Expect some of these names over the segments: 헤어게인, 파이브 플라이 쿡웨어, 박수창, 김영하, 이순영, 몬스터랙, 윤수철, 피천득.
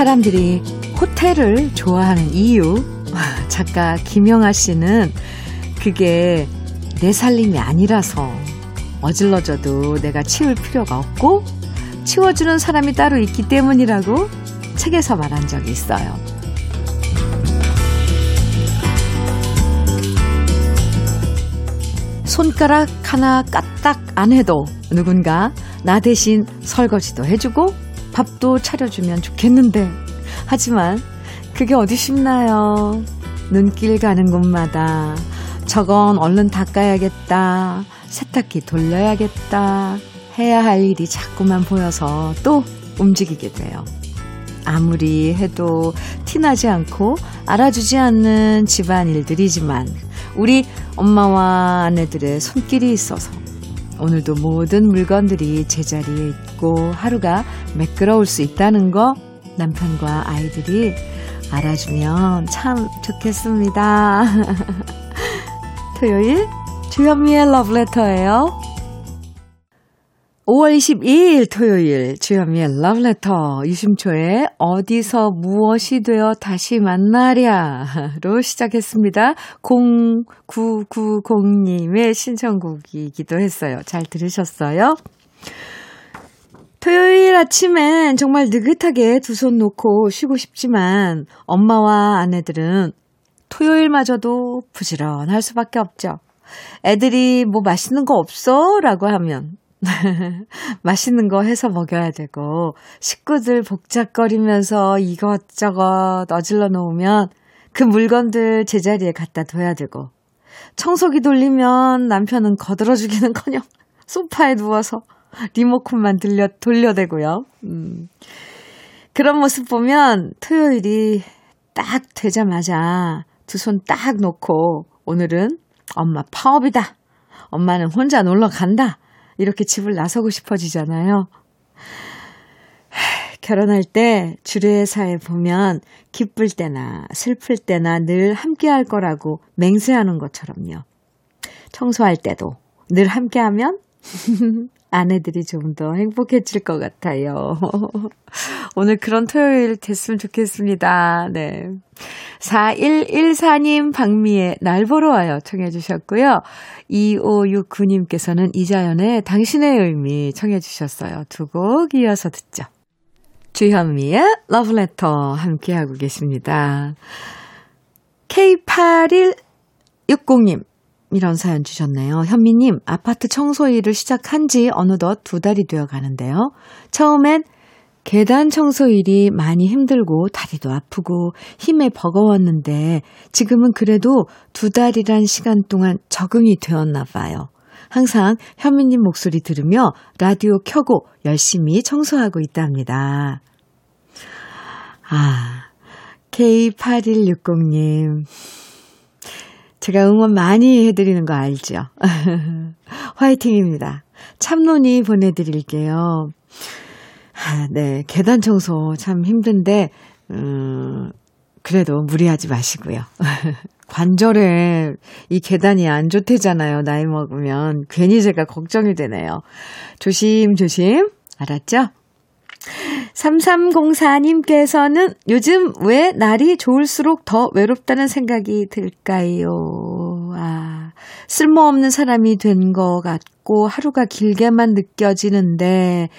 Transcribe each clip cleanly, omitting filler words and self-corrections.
사람들이 호텔을 좋아하는 이유, 작가 김영하 씨는 그게 내 살림이 아니라서 어질러져도 내가 치울 필요가 없고 치워주는 사람이 따로 있기 때문이라고 책에서 말한 적이 있어요. 손가락 하나 까딱 안 해도 누군가 나 대신 설거지도 해주고 밥도 차려주면 좋겠는데, 하지만 그게 어디 쉽나요? 눈길 가는 곳마다 저건 얼른 닦아야겠다, 세탁기 돌려야겠다 해야 할 일이 자꾸만 보여서 또 움직이게 돼요. 아무리 해도 티나지 않고 알아주지 않는 집안일들이지만 우리 엄마와 아내들의 손길이 있어서 오늘도 모든 물건들이 제자리에 있고 하루가 매끄러울 수 있다는 거 남편과 아이들이 알아주면 참 좋겠습니다. 토요일 주현미의 러브레터예요. 5월 22일 토요일 주현미의 러브레터, 유심초의 어디서 무엇이 되어 다시 만나랴로 시작했습니다. 0990님의 신청곡이기도 했어요. 잘 들으셨어요? 토요일 아침엔 정말 느긋하게 두 손 놓고 쉬고 싶지만 엄마와 아내들은 토요일마저도 부지런할 수밖에 없죠. 애들이 뭐 맛있는 거 없어? 라고 하면 맛있는 거 해서 먹여야 되고, 식구들 복잡거리면서 이것저것 어질러 놓으면 그 물건들 제자리에 갖다 둬야 되고, 청소기 돌리면 남편은 거들어주기는커녕 소파에 누워서 리모컨만 돌려대고요. 그런 모습 보면 토요일이 딱 되자마자 두 손 딱 놓고 오늘은 엄마 파업이다, 엄마는 혼자 놀러 간다, 이렇게 집을 나서고 싶어지잖아요. 결혼할 때 주례사에 보면 기쁠 때나 슬플 때나 늘 함께할 거라고 맹세하는 것처럼요. 청소할 때도 늘 함께하면 아내들이 좀 더 행복해질 것 같아요. 오늘 그런 토요일 됐으면 좋겠습니다. 네. 4114님 박미의 날 보러 와요 청해 주셨고요. 2569님께서는 이자연의 당신의 의미 청해 주셨어요. 두 곡 이어서 듣죠. 주현미의 러브레터 함께하고 계십니다. K8160님 이런 사연 주셨네요. 현미님, 아파트 청소 일을 시작한 지 어느덧 2달이 되어 가는데요. 처음엔 계단 청소 일이 많이 힘들고 다리도 아프고 힘에 버거웠는데 지금은 그래도 2달이란 시간 동안 적응이 되었나 봐요. 항상 현미님 목소리 들으며 라디오 켜고 열심히 청소하고 있답니다. 아, K8160님. 제가 응원 많이 해드리는 거 알죠? 화이팅입니다. 참론이 보내드릴게요. 아, 네, 계단 청소 참 힘든데 그래도 무리하지 마시고요. 관절에 이 계단이 안 좋대잖아요. 나이 먹으면 괜히 제가 걱정이 되네요. 조심조심, 알았죠? 3304님께서는 요즘 왜 날이 좋을수록 더 외롭다는 생각이 들까요? 아, 쓸모없는 사람이 된 것 같고 하루가 길게만 느껴지는데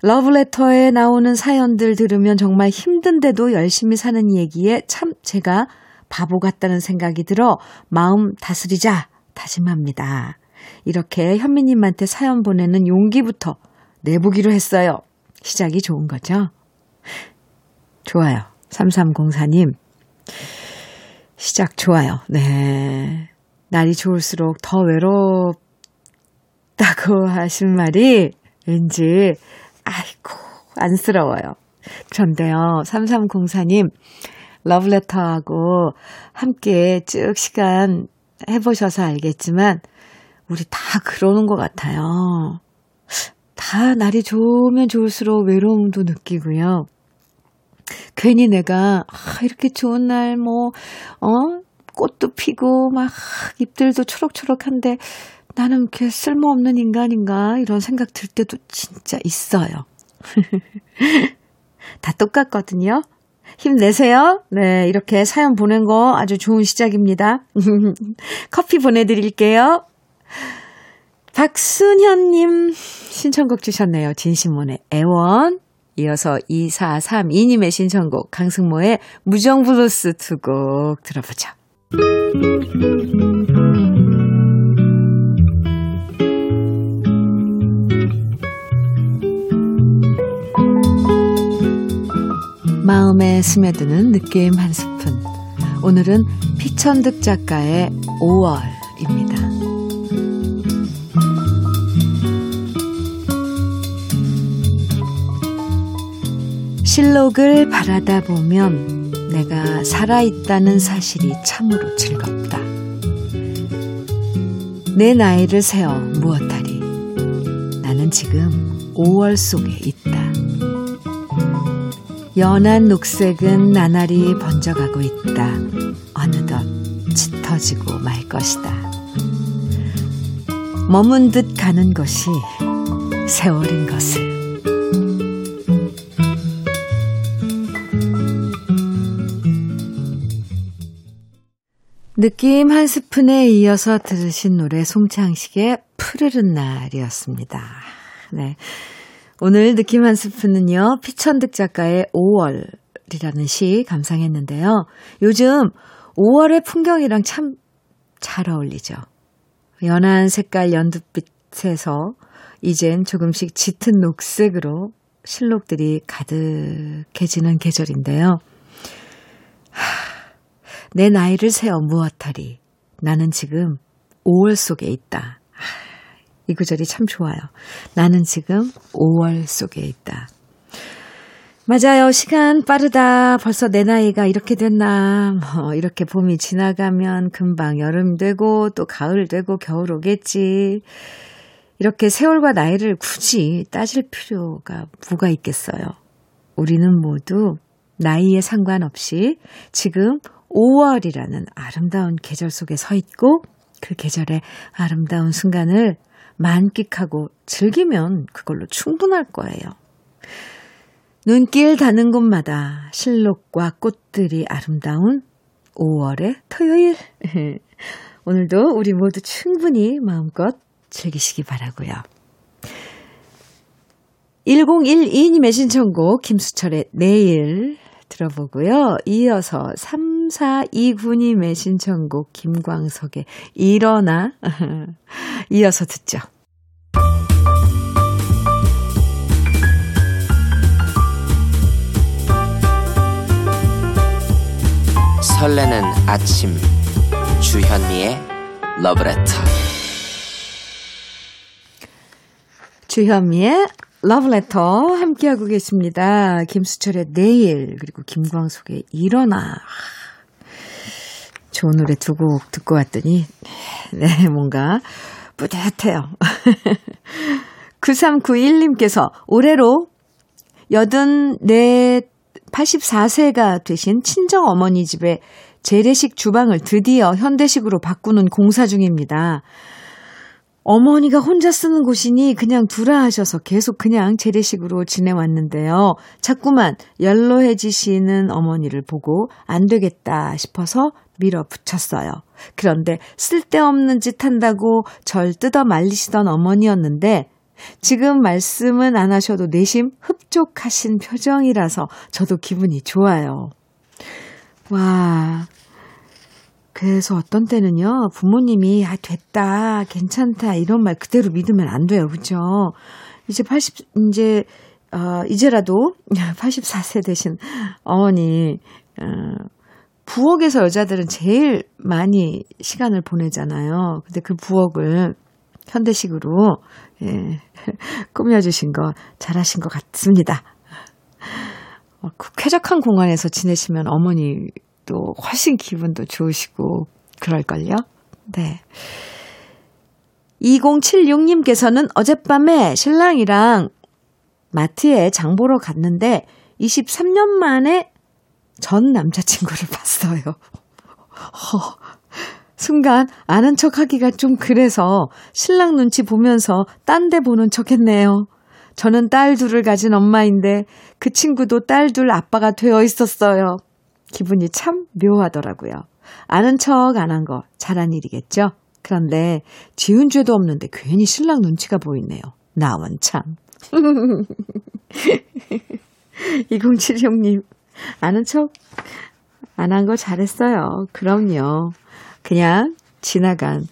러브레터에 나오는 사연들 들으면 정말 힘든데도 열심히 사는 얘기에 참 제가 바보 같다는 생각이 들어 마음 다스리자 다짐합니다. 이렇게 현미님한테 사연 보내는 용기부터 내보기로 했어요. 시작이 좋은 거죠? 좋아요. 3304님. 시작 좋아요. 네. 날이 좋을수록 더 외롭다고 하신 말이 왠지, 아이고, 안쓰러워요. 그런데요, 3304님, 러브레터하고 함께 쭉 시간 해보셔서 알겠지만, 우리 다 그러는 것 같아요. 다 날이 좋으면 좋을수록 외로움도 느끼고요. 괜히 내가 이렇게 좋은 날 뭐 꽃도 피고 막 잎들도 초록초록한데 나는 이렇게 쓸모없는 인간인가 이런 생각 들 때도 진짜 있어요. 다 똑같거든요. 힘내세요. 네, 이렇게 사연 보낸 거 아주 좋은 시작입니다. 커피 보내드릴게요. 박순현님 신청곡 주셨네요. 진심몬의 애원. 이어서 2432님의 신청곡 강승모의 무정블루스 두 곡 들어보죠. 마음에 스며드는 느낌 한 스푼. 오늘은 피천득 작가의 5월입니다. 실록을 바라다 보면 내가 살아있다는 사실이 참으로 즐겁다. 내 나이를 세어 무엇하리. 나는 지금 5월 속에 있다. 연한 녹색은 나날이 번져가고 있다. 어느덧 짙어지고 말 것이다. 머문 듯 가는 것이 세월인 것을. 느낌 한 스푼에 이어서 들으신 노래 송창식의 푸르른 날이었습니다. 네, 오늘 느낌 한 스푼은요. 피천득 작가의 5월이라는 시 감상했는데요. 요즘 5월의 풍경이랑 참 잘 어울리죠. 연한 색깔 연두빛에서 이젠 조금씩 짙은 녹색으로 실록들이 가득해지는 계절인데요. 내 나이를 세어 무엇하리. 나는 지금 5월 속에 있다. 이 구절이 참 좋아요. 나는 지금 5월 속에 있다. 맞아요. 시간 빠르다. 벌써 내 나이가 이렇게 됐나. 뭐 이렇게 봄이 지나가면 금방 여름 되고 또 가을 되고 겨울 오겠지. 이렇게 세월과 나이를 굳이 따질 필요가 뭐가 있겠어요. 우리는 모두 나이에 상관없이 지금 5월이라는 아름다운 계절 속에 서 있고 그 계절의 아름다운 순간을 만끽하고 즐기면 그걸로 충분할 거예요. 눈길 닿는 곳마다 실록과 꽃들이 아름다운 5월의 토요일. 오늘도 우리 모두 충분히 마음껏 즐기시기 바라고요. 1012님의 신청곡 김수철의 내일 들어보고요. 이어서 3429님의 신청곡 김광석의 일어나 이어서 듣죠. 설레는 아침 주현미의 러브레터. 주현미의 러브레터 함께하고 계십니다. 김수철의 내일 그리고 김광석의 일어나. 좋은 노래 두 곡 듣고 왔더니 네 뭔가 뿌듯해요. 9391님께서 올해로 84, 84세가 되신 친정 어머니 집에 재래식 주방을 드디어 현대식으로 바꾸는 공사 중입니다. 어머니가 혼자 쓰는 곳이니 그냥 두라 하셔서 계속 그냥 재래식으로 지내왔는데요. 자꾸만 연로해지시는 어머니를 보고 안 되겠다 싶어서 밀어붙였어요. 그런데 쓸데없는 짓 한다고 절 뜯어 말리시던 어머니였는데 지금 말씀은 안 하셔도 내심 흡족하신 표정이라서 저도 기분이 좋아요. 와... 그래서 어떤 때는요, 부모님이, 아, 됐다, 괜찮다, 이런 말 그대로 믿으면 안 돼요. 그죠? 이제라도 84세 되신 어머니, 부엌에서 여자들은 제일 많이 시간을 보내잖아요. 근데 그 부엌을 현대식으로, 예, 꾸며주신 거 잘하신 것 같습니다. 그 쾌적한 공간에서 지내시면 어머니, 또 훨씬 기분도 좋으시고 그럴걸요. 네. 2076님께서는 어젯밤에 신랑이랑 마트에 장 보러 갔는데 23년 만에 전 남자친구를 봤어요. 순간 아는 척하기가 좀 그래서 신랑 눈치 보면서 딴 데 보는 척했네요. 저는 딸 둘을 가진 엄마인데 그 친구도 딸 둘 아빠가 되어 있었어요. 기분이 참 묘하더라고요. 아는 척 안 한 거 잘한 일이겠죠? 그런데 지은 죄도 없는데 괜히 신랑 눈치가 보이네요. 나원 참. 2076님 아는 척 안 한 거 잘했어요. 그럼요. 그냥 지나간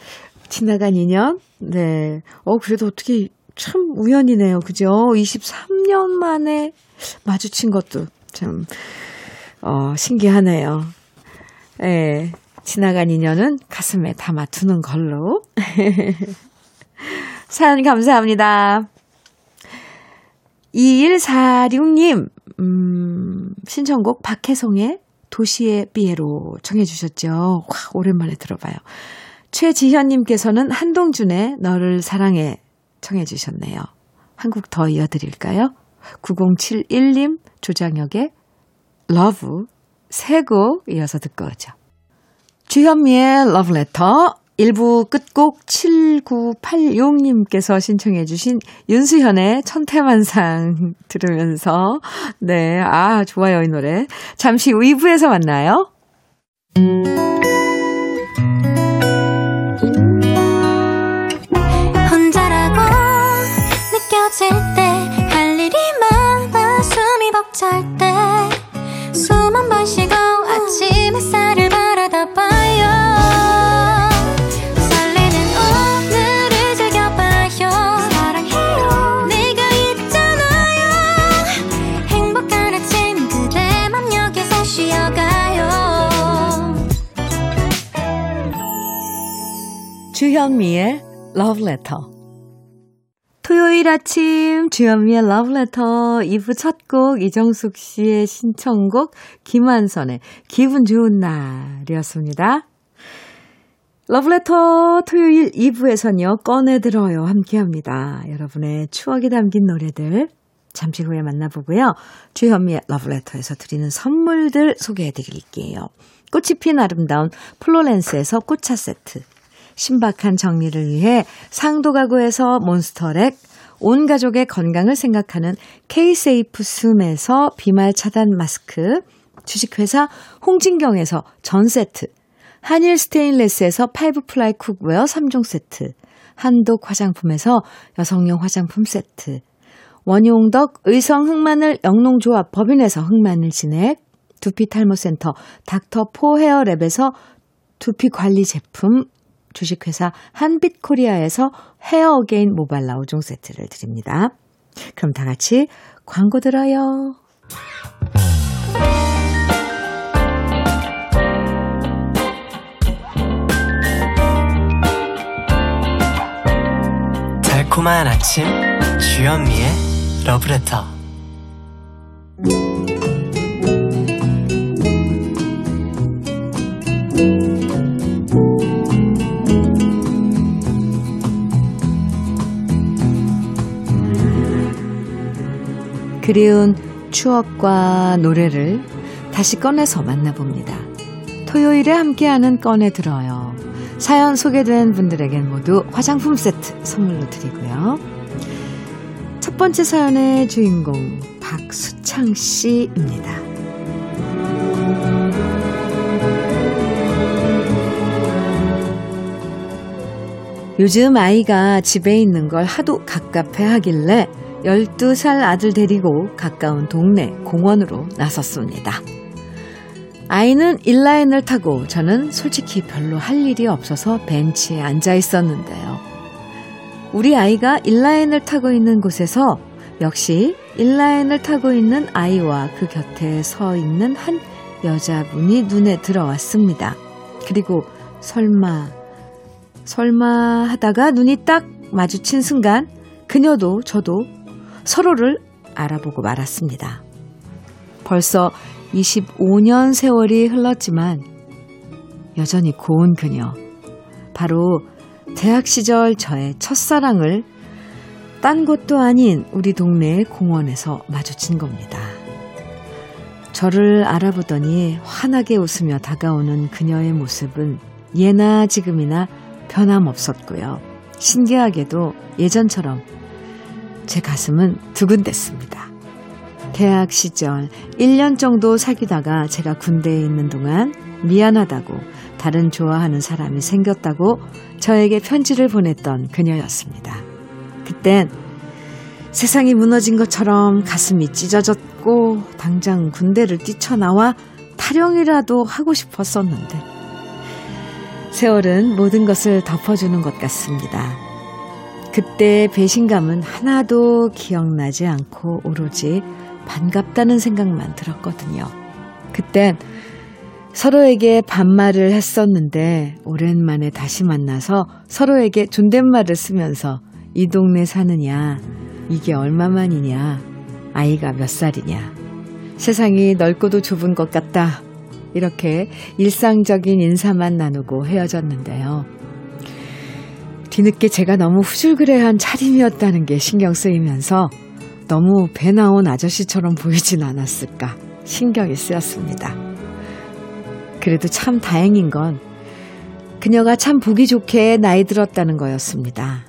인연. 네. 그래도 어떻게 참 우연이네요. 그죠? 23년 만에 마주친 것도 참 신기하네요. 예. 지나간 인연은 가슴에 담아두는 걸로. 사연 감사합니다. 2146님 신청곡 박혜성의 도시의 삐에로 정해 주셨죠. 와, 오랜만에 들어봐요. 최지현님께서는 한동준의 너를 사랑해 청해 주셨네요. 한 곡 더 이어드릴까요? 9071님 조장혁의 러브 세 곡 이어서 듣고 오죠. 주현미의 러브레터 1부 끝곡 7986님께서 신청해 주신 윤수현의 천태만상 들으면서 네, 좋아요 이 노래. 잠시 2부에서 만나요. 혼자라고 느껴질 때 할 일이 많아 숨이 벅찰 때 숨 한 번 쉬고 아침 햇살을 바라다 봐요. 설레는 오늘을 즐겨봐요. 사랑해요. 내가 있잖아요. 행복한 아침 그대 맘 여기서 쉬어가요. 주현미의 러브레터. 토요일 아침 주현미의 러브레터 2부 첫 곡 이정숙 씨의 신청곡 김한선의 기분 좋은 날이었습니다. 러브레터 토요일 2부에서는요. 꺼내들어요. 함께합니다. 여러분의 추억이 담긴 노래들 잠시 후에 만나보고요. 주현미의 러브레터에서 드리는 선물들 소개해드릴게요. 꽃이 핀 아름다운 플로렌스에서 꽃차 세트, 신박한 정리를 위해 상도 가구에서 몬스터랙, 온 가족의 건강을 생각하는 K-세이프 숨에서 비말 차단 마스크, 주식회사 홍진경에서 전 세트, 한일 스테인레스에서 파이브 플라이 쿡웨어 3종 세트, 한독 화장품에서 여성용 화장품 세트, 원용덕 의성 흑마늘 영농조합 법인에서 흑마늘 진액, 두피 탈모센터 닥터포 헤어랩에서 두피 관리 제품, 주식회사 한빛코리아에서 헤어게인 모발라 5종 세트를 드립니다. 그럼 다 같이 광고 들어요. 달콤한 아침 주현미의 러브레터. 그리운 추억과 노래를 다시 꺼내서 만나봅니다. 토요일에 함께하는 꺼내들어요. 사연 소개된 분들에겐 모두 화장품 세트 선물로 드리고요. 첫 번째 사연의 주인공 박수창 씨입니다. 요즘 아이가 집에 있는 걸 하도 갑갑해하길래 12살 아들 데리고 가까운 동네 공원으로 나섰습니다. 아이는 인라인을 타고 저는 솔직히 별로 할 일이 없어서 벤치에 앉아 있었는데요. 우리 아이가 인라인을 타고 있는 곳에서 역시 인라인을 타고 있는 아이와 그 곁에 서 있는 한 여자분이 눈에 들어왔습니다. 그리고 설마 하다가 눈이 딱 마주친 순간 그녀도 저도 서로를 알아보고 말았습니다. 벌써 25년 세월이 흘렀지만 여전히 고운 그녀. 바로 대학 시절 저의 첫사랑을 딴 곳도 아닌 우리 동네의 공원에서 마주친 겁니다. 저를 알아보더니 환하게 웃으며 다가오는 그녀의 모습은 예나 지금이나 변함없었고요. 신기하게도 예전처럼 제 가슴은 두근댔습니다. 대학 시절 1년 정도 사귀다가 제가 군대에 있는 동안 미안하다고 다른 좋아하는 사람이 생겼다고 저에게 편지를 보냈던 그녀였습니다. 그땐 세상이 무너진 것처럼 가슴이 찢어졌고 당장 군대를 뛰쳐나와 타령이라도 하고 싶었었는데 세월은 모든 것을 덮어주는 것 같습니다. 그때의 배신감은 하나도 기억나지 않고 오로지 반갑다는 생각만 들었거든요. 그땐 서로에게 반말을 했었는데 오랜만에 다시 만나서 서로에게 존댓말을 쓰면서 이 동네 사느냐, 이게 얼마만이냐, 아이가 몇 살이냐, 세상이 넓고도 좁은 것 같다, 이렇게 일상적인 인사만 나누고 헤어졌는데요. 뒤늦게 제가 너무 후줄그레한 차림이었다는 게 신경 쓰이면서 너무 배 나온 아저씨처럼 보이진 않았을까 신경이 쓰였습니다. 그래도 참 다행인 건 그녀가 참 보기 좋게 나이 들었다는 거였습니다.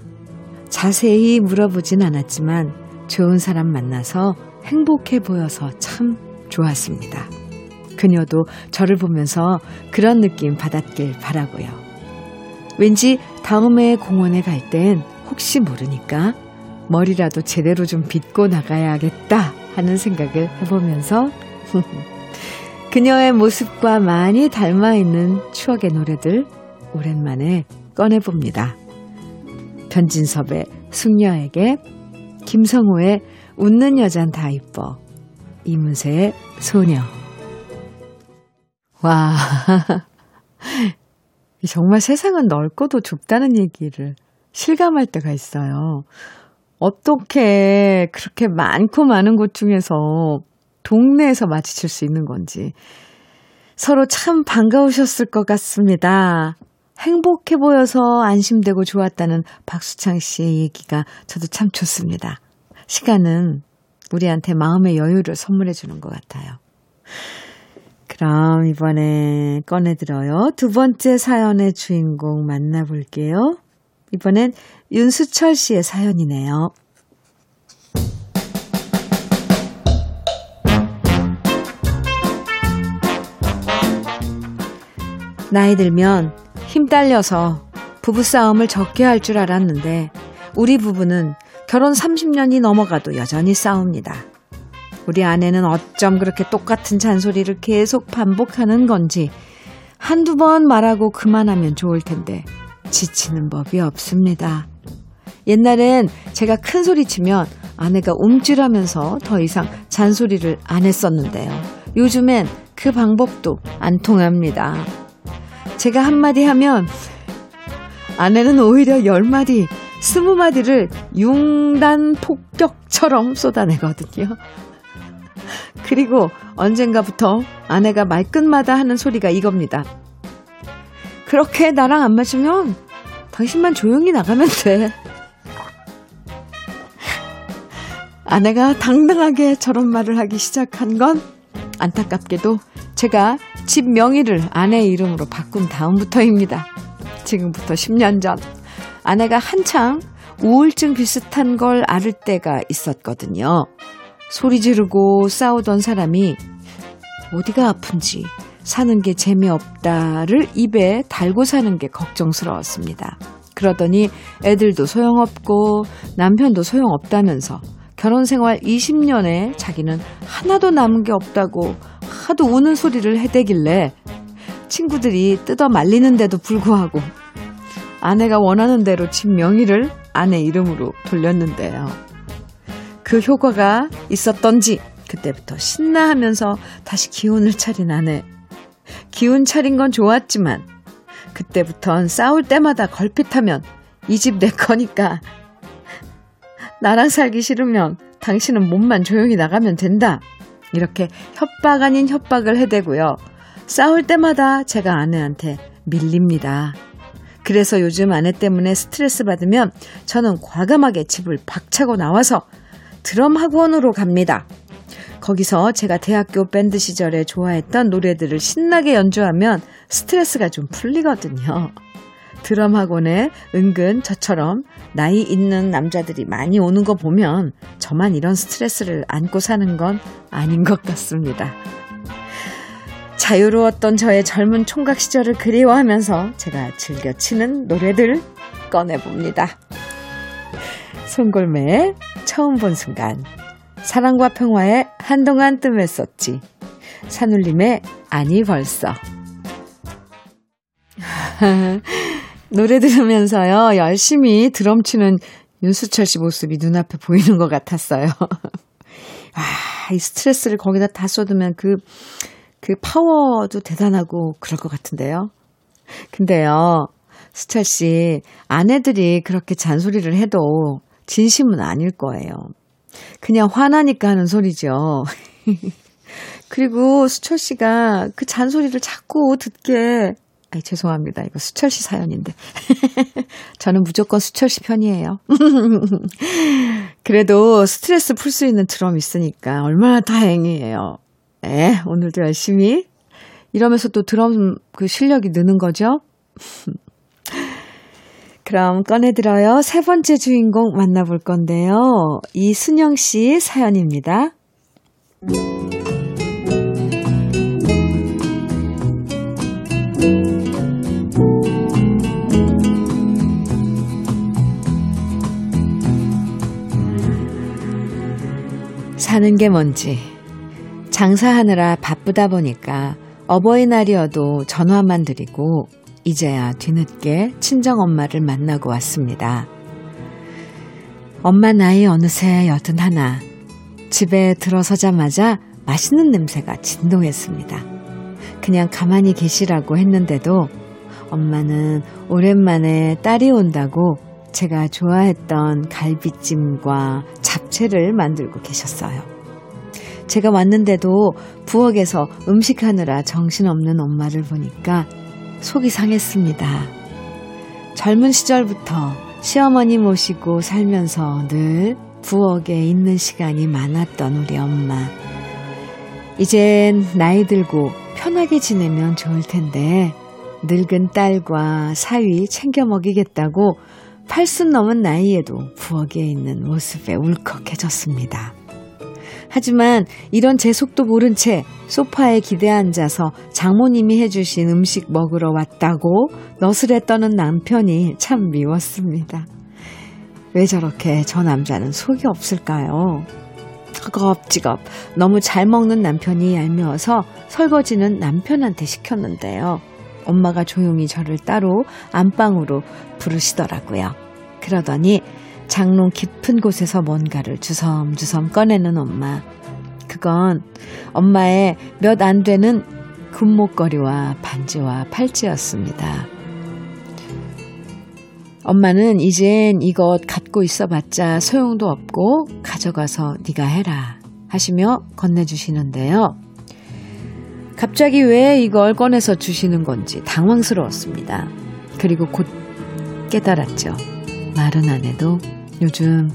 자세히 물어보진 않았지만 좋은 사람 만나서 행복해 보여서 참 좋았습니다. 그녀도 저를 보면서 그런 느낌 받았길 바라고요. 왠지 다음에 공원에 갈 땐 혹시 모르니까 머리라도 제대로 좀 빗고 나가야겠다 하는 생각을 해보면서 그녀의 모습과 많이 닮아있는 추억의 노래들 오랜만에 꺼내봅니다. 변진섭의 숙녀에게, 김성호의 웃는 여잔 다 이뻐, 이문세의 소녀. 와, 정말 세상은 넓고도 좁다는 얘기를 실감할 때가 있어요. 어떻게 그렇게 많고 많은 곳 중에서 동네에서 마주칠 수 있는 건지. 서로 참 반가우셨을 것 같습니다. 행복해 보여서 안심되고 좋았다는 박수창 씨의 얘기가 저도 참 좋습니다. 시간은 우리한테 마음의 여유를 선물해 주는 것 같아요. 그럼 이번에 꺼내들어요. 두 번째 사연의 주인공 만나볼게요. 이번엔 윤수철 씨의 사연이네요. 나이 들면 힘 딸려서 부부싸움을 적게 할 줄 알았는데 우리 부부는 결혼 30년이 넘어가도 여전히 싸웁니다. 우리 아내는 어쩜 그렇게 똑같은 잔소리를 계속 반복하는 건지 한두 번 말하고 그만하면 좋을 텐데 지치는 법이 없습니다. 옛날엔 제가 큰 소리치면 아내가 움찔하면서 더 이상 잔소리를 안 했었는데요. 요즘엔 그 방법도 안 통합니다. 제가 한마디 하면 아내는 오히려 10마디, 20마디를 융단 폭격처럼 쏟아내거든요. 그리고 언젠가부터 아내가 말끝마다 하는 소리가 이겁니다. 그렇게 나랑 안 맞으면 당신만 조용히 나가면 돼. 아내가 당당하게 저런 말을 하기 시작한 건 안타깝게도 제가 집 명의를 아내의 이름으로 바꾼 다음부터입니다. 지금부터 10년 전 아내가 한창 우울증 비슷한 걸 앓을 때가 있었거든요. 소리 지르고 싸우던 사람이 어디가 아픈지 사는 게 재미없다를 입에 달고 사는 게 걱정스러웠습니다. 그러더니 애들도 소용없고 남편도 소용없다면서 결혼생활 20년에 자기는 하나도 남은 게 없다고 하도 우는 소리를 해대길래 친구들이 뜯어 말리는데도 불구하고 아내가 원하는 대로 집 명의를 아내 이름으로 돌렸는데요. 그 효과가 있었던지 그때부터 신나하면서 다시 기운을 차린 아내. 기운 차린 건 좋았지만 그때부턴 싸울 때마다 걸핏하면 이 집 내 거니까, 나랑 살기 싫으면 당신은 몸만 조용히 나가면 된다, 이렇게 협박 아닌 협박을 해대고요. 싸울 때마다 제가 아내한테 밀립니다. 그래서 요즘 아내 때문에 스트레스 받으면 저는 과감하게 집을 박차고 나와서 드럼 학원으로 갑니다. 거기서 제가 대학교 밴드 시절에 좋아했던 노래들을 신나게 연주하면 스트레스가 좀 풀리거든요. 드럼 학원에 은근 저처럼 나이 있는 남자들이 많이 오는 거 보면 저만 이런 스트레스를 안고 사는 건 아닌 것 같습니다. 자유로웠던 저의 젊은 총각 시절을 그리워하면서 제가 즐겨 치는 노래들 꺼내봅니다. 송골매의 처음 본 순간, 사랑과 평화에 한동안 뜸했었지, 산울림의 아니 벌써. 노래 들으면서요 열심히 드럼 치는 윤수철 씨 모습이 눈앞에 보이는 것 같았어요. 아, 이 스트레스를 거기다 다 쏟으면 그 파워도 대단하고 그럴 것 같은데요. 근데요 수철 씨, 아내들이 그렇게 잔소리를 해도 진심은 아닐 거예요. 그냥 화나니까 하는 소리죠. 그리고 수철 씨가 그 잔소리를 자꾸 듣게, 아이, 죄송합니다. 이거 수철 씨 사연인데. 저는 무조건 수철 씨 편이에요. 그래도 스트레스 풀 수 있는 드럼 있으니까 얼마나 다행이에요. 네, 오늘도 열심히. 이러면서 또 드럼 그 실력이 느는 거죠. 그럼 꺼내들어요. 세 번째 주인공 만나볼 건데요. 이순영 씨 사연입니다. 사는 게 뭔지 장사하느라 바쁘다 보니까 어버이날이어도 전화만 드리고 이제야 뒤늦게 친정엄마를 만나고 왔습니다. 엄마 나이 어느새 81. 집에 들어서자마자 맛있는 냄새가 진동했습니다. 그냥 가만히 계시라고 했는데도 엄마는 오랜만에 딸이 온다고 제가 좋아했던 갈비찜과 잡채를 만들고 계셨어요. 제가 왔는데도 부엌에서 음식하느라 정신없는 엄마를 보니까 속이 상했습니다. 젊은 시절부터 시어머니 모시고 살면서 늘 부엌에 있는 시간이 많았던 우리 엄마. 이젠 나이 들고 편하게 지내면 좋을 텐데 늙은 딸과 사위 챙겨 먹이겠다고 80 넘은 나이에도 부엌에 있는 모습에 울컥해졌습니다. 하지만 이런 제 속도 모른 채 소파에 기대앉아서 장모님이 해주신 음식 먹으러 왔다고 너스레 떠는 남편이 참 미웠습니다. 왜 저렇게 저 남자는 속이 없을까요? 허겁지겁 너무 잘 먹는 남편이 얄미워서 설거지는 남편한테 시켰는데요. 엄마가 조용히 저를 따로 안방으로 부르시더라고요. 그러더니 장롱 깊은 곳에서 뭔가를 주섬주섬 꺼내는 엄마. 그건 엄마의 몇 안 되는 금목걸이와 반지와 팔찌였습니다. 엄마는 이젠 이것 갖고 있어봤자 소용도 없고 가져가서 네가 해라 하시며 건네주시는데요. 갑자기 왜 이걸 꺼내서 주시는 건지 당황스러웠습니다. 그리고 곧 깨달았죠. 말은 안 해도 요즘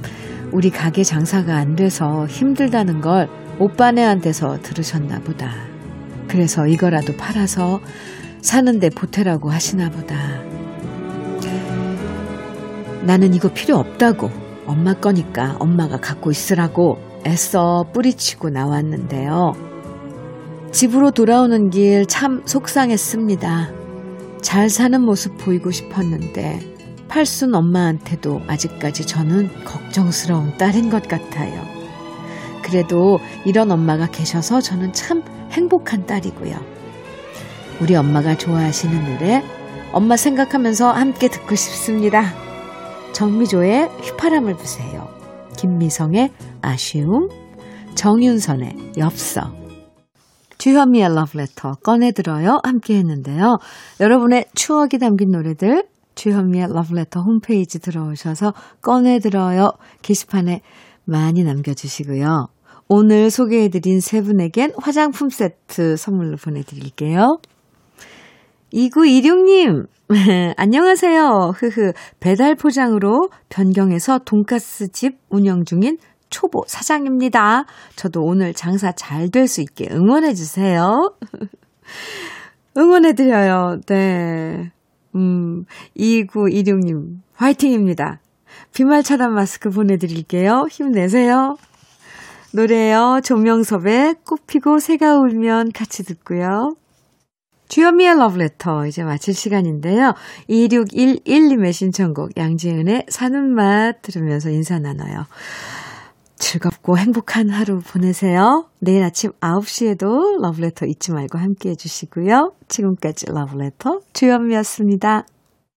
우리 가게 장사가 안 돼서 힘들다는 걸 오빠네한테서 들으셨나 보다. 그래서 이거라도 팔아서 사는데 보태라고 하시나 보다. 나는 이거 필요 없다고, 엄마 거니까 엄마가 갖고 있으라고 애써 뿌리치고 나왔는데요. 집으로 돌아오는 길 참 속상했습니다. 잘 사는 모습 보이고 싶었는데 팔순 엄마한테도 아직까지 저는 걱정스러운 딸인 것 같아요. 그래도 이런 엄마가 계셔서 저는 참 행복한 딸이고요. 우리 엄마가 좋아하시는 노래, 엄마 생각하면서 함께 듣고 싶습니다. 정미조의 휘파람을 부세요. 김미성의 아쉬움, 정윤선의 엽서. 주현미의 러브레터 꺼내들어요 함께 했는데요. 여러분의 추억이 담긴 노래들 주현미의 러브레터 홈페이지 들어오셔서 꺼내들어요 게시판에 많이 남겨주시고요. 오늘 소개해드린 세 분에겐 화장품 세트 선물로 보내드릴게요. 2926님 안녕하세요. 배달 포장으로 변경해서 돈가스 집 운영 중인 초보 사장입니다. 저도 오늘 장사 잘 될 수 있게 응원해주세요. 응원해드려요. 네. 2926님 화이팅입니다. 비말 차단 마스크 보내드릴게요. 힘내세요. 노래요. 조명섭의 꽃피고 새가 울면 같이 듣고요. 주현미의 러브레터 이제 마칠 시간인데요. 2611님의 신청곡 양지은의 사는 맛 들으면서 인사 나눠요. 즐겁고 행복한 하루 보내세요. 내일 아침 9시에도 러브레터 잊지 말고 함께해 주시고요. 지금까지 러브레터 주현미였습니다.